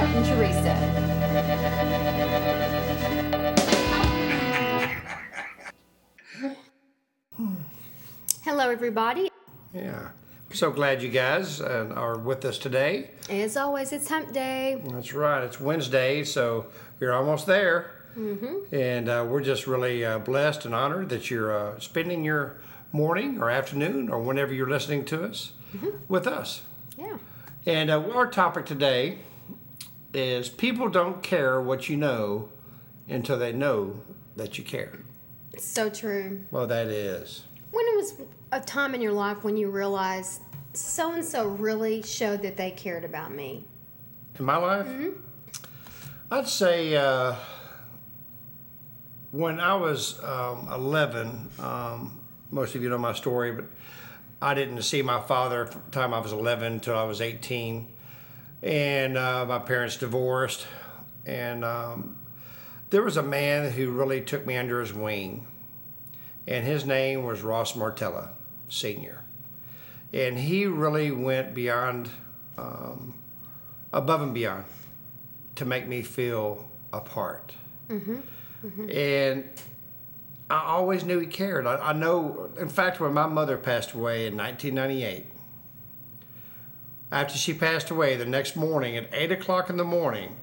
Scott and Teresa. Hello, everybody. Yeah. I'm so glad you guys are with us today. As always, it's hump day. That's right. It's Wednesday, so you're almost there. Mm-hmm. And we're just really blessed and honored that you're spending your morning or afternoon or whenever you're listening to us mm-hmm. with us. Yeah. And our topic today is people don't care what you know until they know that you care. So true. Well, that is. When it was a time in your life when you realized so-and-so really showed that they cared about me? In my life? Mm-hmm. I'd say... When I was 11, most of you know my story, but I didn't see my father from the time I was 11 until I was 18. And my parents divorced. And there was a man who really took me under his wing. And his name was Ross Martella Sr. And he really went beyond, above and beyond, to make me feel a part. Mm-hmm. Mm-hmm. And I always knew he cared. I know, in fact, when my mother passed away in 1998, after she passed away the next morning at 8 o'clock in the morning,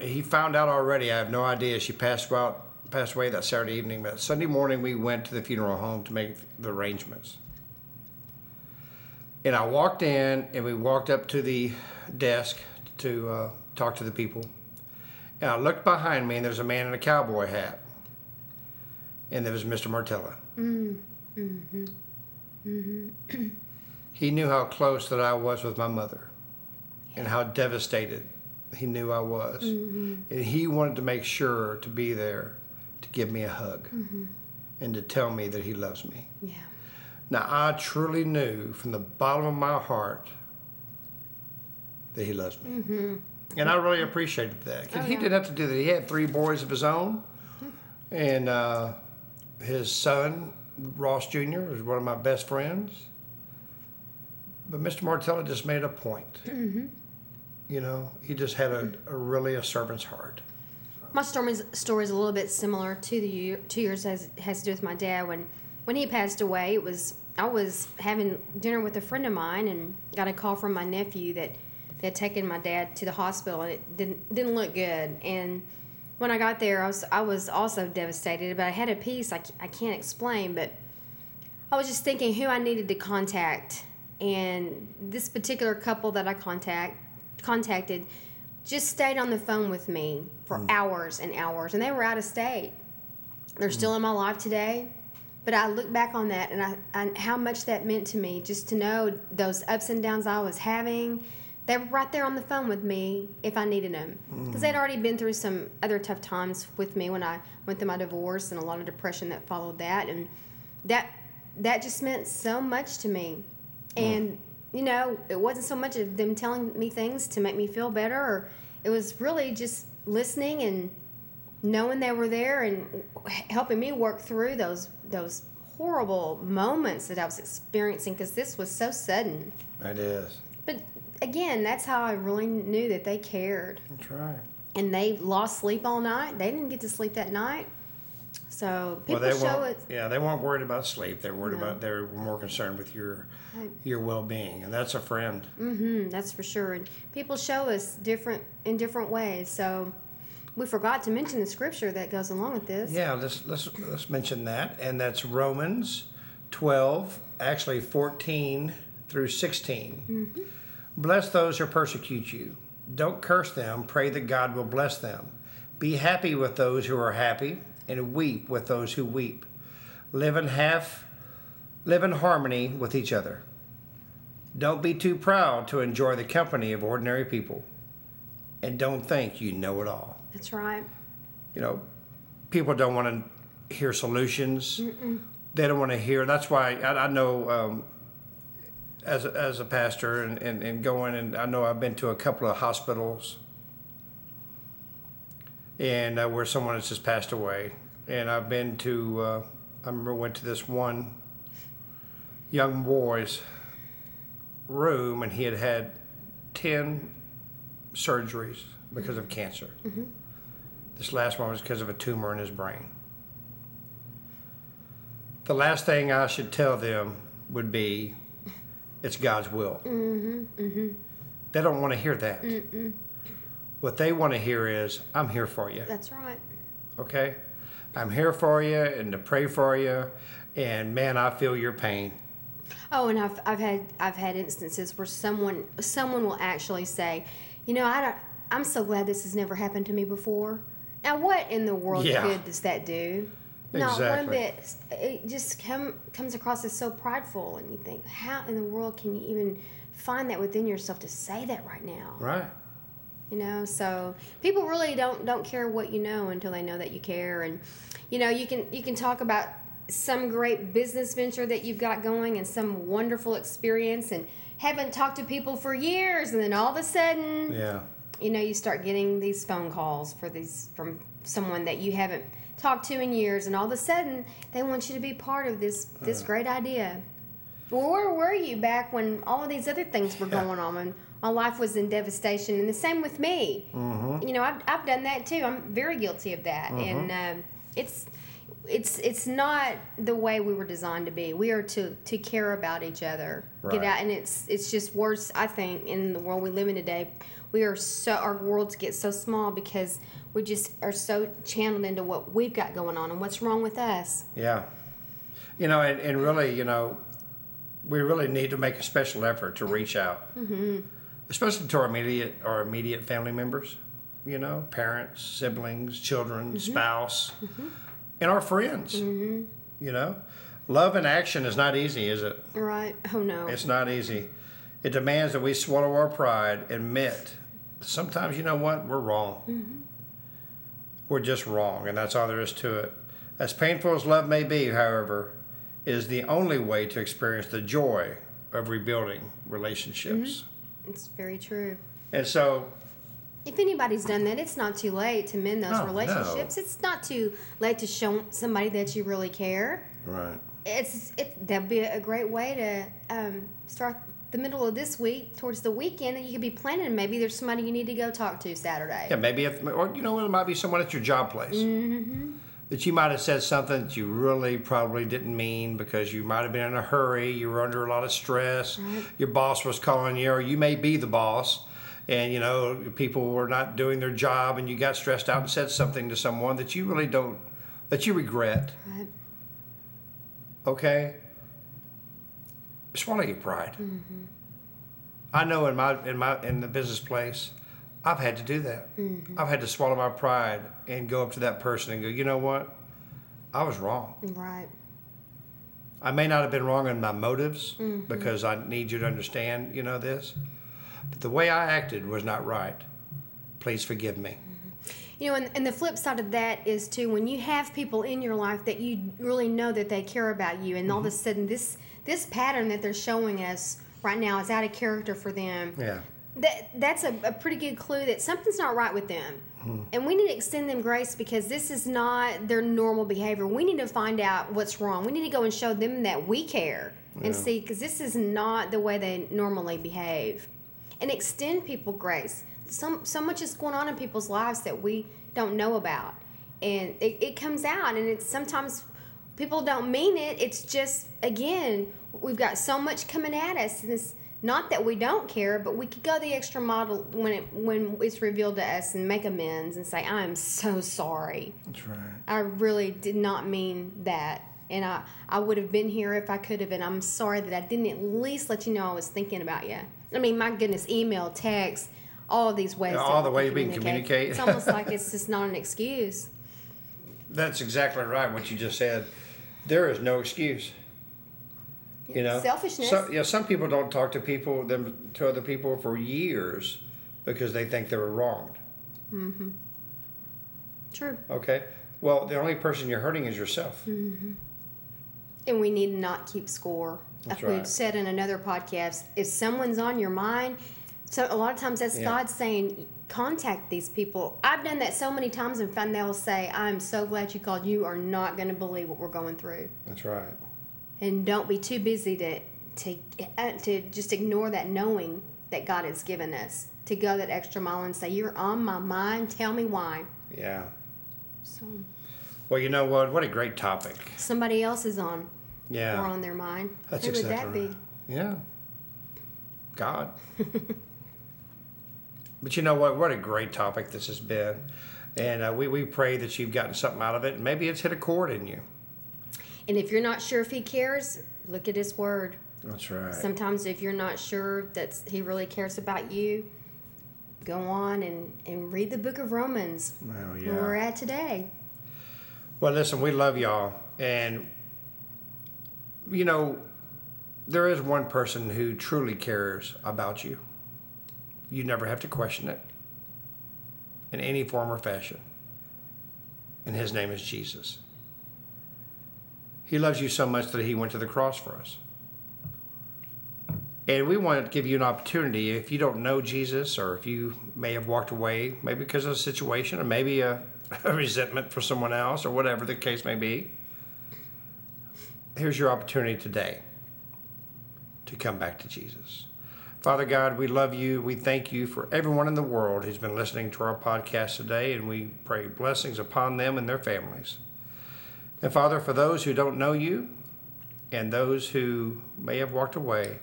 he found out already, I have no idea, she passed away that Saturday evening, but Sunday morning we went to the funeral home to make the arrangements. And I walked in, and we walked up to the desk to talk to the people. And I looked behind me, and there was a man in a cowboy hat. And there was Mr. Martella. Mm-hmm. Mm-hmm. He knew how close that I was with my mother and how devastated he knew I was. Mm-hmm. And he wanted to make sure to be there to give me a hug mm-hmm. and to tell me that he loves me. Yeah. Now, I truly knew from the bottom of my heart that he loves me. Mm-hmm. And I really appreciated that. Oh, yeah. He didn't have to do that. He had 3 boys of his own. And his son, Ross Jr., was one of my best friends. But Mr. Martella just made a point. Mm-hmm. You know, he just had a servant's heart. My story is a little bit similar to yours. Has to do with my dad. When he passed away, I was having dinner with a friend of mine and got a call from my nephew that they had taken my dad to the hospital, and it didn't look good. And when I got there, I was also devastated, but I had a piece I can't explain, but I was just thinking who I needed to contact. And this particular couple that I contacted just stayed on the phone with me for hours and hours, and they were out of state. They're still in my life today. But I look back on that and how much that meant to me, just to know those ups and downs I was having. They were right there on the phone with me if I needed them. Because they'd already been through some other tough times with me when I went through my divorce and a lot of depression that followed that. And that just meant so much to me. And, you know, it wasn't so much of them telling me things to make me feel better. It was really just listening and knowing they were there and helping me work through those horrible moments that I was experiencing, because this was so sudden. It is. But... again, that's how I really knew that they cared. That's right. And they lost sleep all night. They didn't get to sleep that night. So people show it. Yeah, they weren't worried about sleep. They were worried about. They were more concerned with your well-being, and that's a friend. Mm-hmm. That's for sure. And people show us in different ways. So we forgot to mention the scripture that goes along with this. Yeah, let's mention that, and that's Romans 12, actually 14 through 16. Mm-hmm. Bless those who persecute you. Don't curse them. Pray that God will bless them. Be happy with those who are happy, and weep with those who weep. Live in harmony with each other. Don't be too proud to enjoy the company of ordinary people, and don't think you know it all. That's right. You know, people don't want to hear solutions. Mm-mm. They don't want to hear. That's why I know. As a pastor and going, and I know I've been to a couple of hospitals and where someone has just passed away, and I've been to I remember went to this one young boy's room, and he had 10 surgeries because of cancer. Mm-hmm. This last one was because of a tumor in his brain. The last thing I should tell them would be, it's God's will. Mm-hmm. Mm-hmm. They don't want to hear that. Mm-mm. What they want to hear is, I'm here for you. That's right. Okay? I'm here for you and to pray for you. And man, I feel your pain. Oh, and I've had instances where someone will actually say, you know, I'm so glad this has never happened to me before. Now, what in the world good does that do? Exactly. Not one bit. It just comes across as so prideful, and you think, how in the world can you even find that within yourself to say that right now? Right. You know, so people really don't care what you know until they know that you care. And you know, you can talk about some great business venture that you've got going and some wonderful experience, and haven't talked to people for years, and then all of a sudden, you know, you start getting these phone calls from someone that you haven't talked to in years, and all of a sudden they want you to be part of this great idea. Where were you back when all of these other things were going on and my life was in devastation? And the same with me. Mm-hmm. You know, I've done that too. I'm very guilty of that. Mm-hmm. And it's not the way we were designed to be. We are to care about each other. Right. Get out, and it's just worse, I think, in the world we live in today. We are our worlds get so small because we just are so channeled into what we've got going on and what's wrong with us. Yeah. You know, and really, you know, we really need to make a special effort to reach out, mm-hmm. especially to our immediate family members, you know, parents, siblings, children, mm-hmm. spouse, mm-hmm. and our friends, mm-hmm. you know. Love in action is not easy, is it? Right. Oh, no. It's not easy. It demands that we swallow our pride, admit, sometimes, you know what, we're wrong. Mm-hmm. We're just wrong, and that's all there is to it. As painful as love may be, however, is the only way to experience the joy of rebuilding relationships. Mm-hmm. It's very true. And so, if anybody's done that, it's not too late to mend those relationships. No. It's not too late to show somebody that you really care. Right. That'd be a great way to start the middle of this week towards the weekend, and you could be planning. Maybe there's somebody you need to go talk to Saturday. Yeah, maybe, or you know, it might be someone at your job place. Mm-hmm. That you might have said something that you really probably didn't mean because you might have been in a hurry, you were under a lot of stress, right. Your boss was calling you, or you may be the boss, and you know, people were not doing their job, and you got stressed out and said something to someone that you really that you regret. Right. Okay? Swallow your pride. Mm-hmm. I know in the business place, I've had to do that. Mm-hmm. I've had to swallow my pride and go up to that person and go, you know what? I was wrong. Right. I may not have been wrong in my motives mm-hmm. because I need you to understand, you know, this. But the way I acted was not right. Please forgive me. Mm-hmm. You know, and the flip side of that is, too, when you have people in your life that you really know that they care about you, and mm-hmm. all of a sudden this pattern that they're showing us right now is out of character for them. Yeah. That's a pretty good clue that something's not right with them. Mm. And we need to extend them grace because this is not their normal behavior. We need to find out what's wrong. We need to go and show them that we care and see, because this is not the way they normally behave. And extend people grace. So much is going on in people's lives that we don't know about. And it comes out, and it's sometimes people don't mean it. It's just, again, we've got so much coming at us, and this. Not that we don't care, but we could go the extra mile when it's revealed to us and make amends and say, I am so sorry. That's right. I really did not mean that. And I would have been here if I could have, and I'm sorry that I didn't at least let you know I was thinking about you. I mean, my goodness, email, text, all of these ways. All the ways we can communicate. It's almost like it's just not an excuse. That's exactly right, what you just said. There is no excuse. You know, selfishness. So, yeah, some people don't talk to other people for years because they think they were wronged. Mm-hmm. True. Okay. Well, the only person you're hurting is yourself. Mm-hmm. And we need to not keep score. That's right. We've said in another podcast, if someone's on your mind, so a lot of times that's God saying, contact these people. I've done that so many times, and found they'll say, I'm so glad you called. You are not going to believe what we're going through. That's right. And don't be too busy to just ignore that knowing that God has given us. to go that extra mile and say, you're on my mind, tell me why. Yeah. So. Well, you know what? What a great topic. Somebody else is on. Yeah. Or on their mind. That's Who exactly would that right. be? Yeah. God. But you know what? What a great topic this has been. And we pray that you've gotten something out of it. And maybe it's hit a chord in you. And if you're not sure if he cares, look at his word. That's right. Sometimes if you're not sure that he really cares about you, go on and read the book of Romans. Well, yeah. Where we're at today. Well, listen, we love y'all. And, you know, there is one person who truly cares about you. You never have to question it in any form or fashion. And his name is Jesus. He loves you so much that he went to the cross for us. And we want to give you an opportunity, if you don't know Jesus, or if you may have walked away, maybe because of a situation, or maybe a resentment for someone else, or whatever the case may be. Here's your opportunity today to come back to Jesus. Father God, we love you. We thank you for everyone in the world who's been listening to our podcast today, and we pray blessings upon them and their families. And Father, for those who don't know you and those who may have walked away,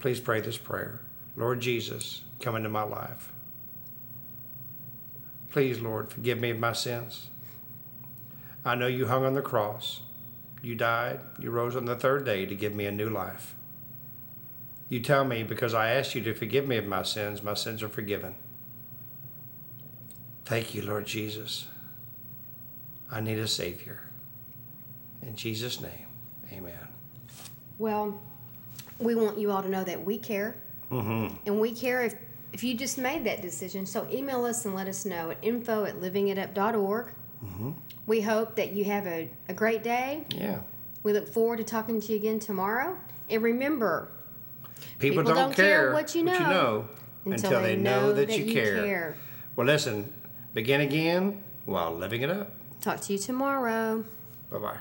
please pray this prayer. Lord Jesus, come into my life. Please, Lord, forgive me of my sins. I know you hung on the cross. You died. You rose on the third day to give me a new life. You tell me, because I asked you to forgive me of my sins are forgiven. Thank you, Lord Jesus. I need a Savior. In Jesus' name, amen. Well, we want you all to know that we care. Mm-hmm. And we care if you just made that decision. So email us and let us know at info@livingitup.org. Mm-hmm. We hope that you have a great day. Yeah. We look forward to talking to you again tomorrow. And remember... People don't care what you know until they know that you care. Well, listen, begin again while living it up. Talk to you tomorrow. Bye-bye.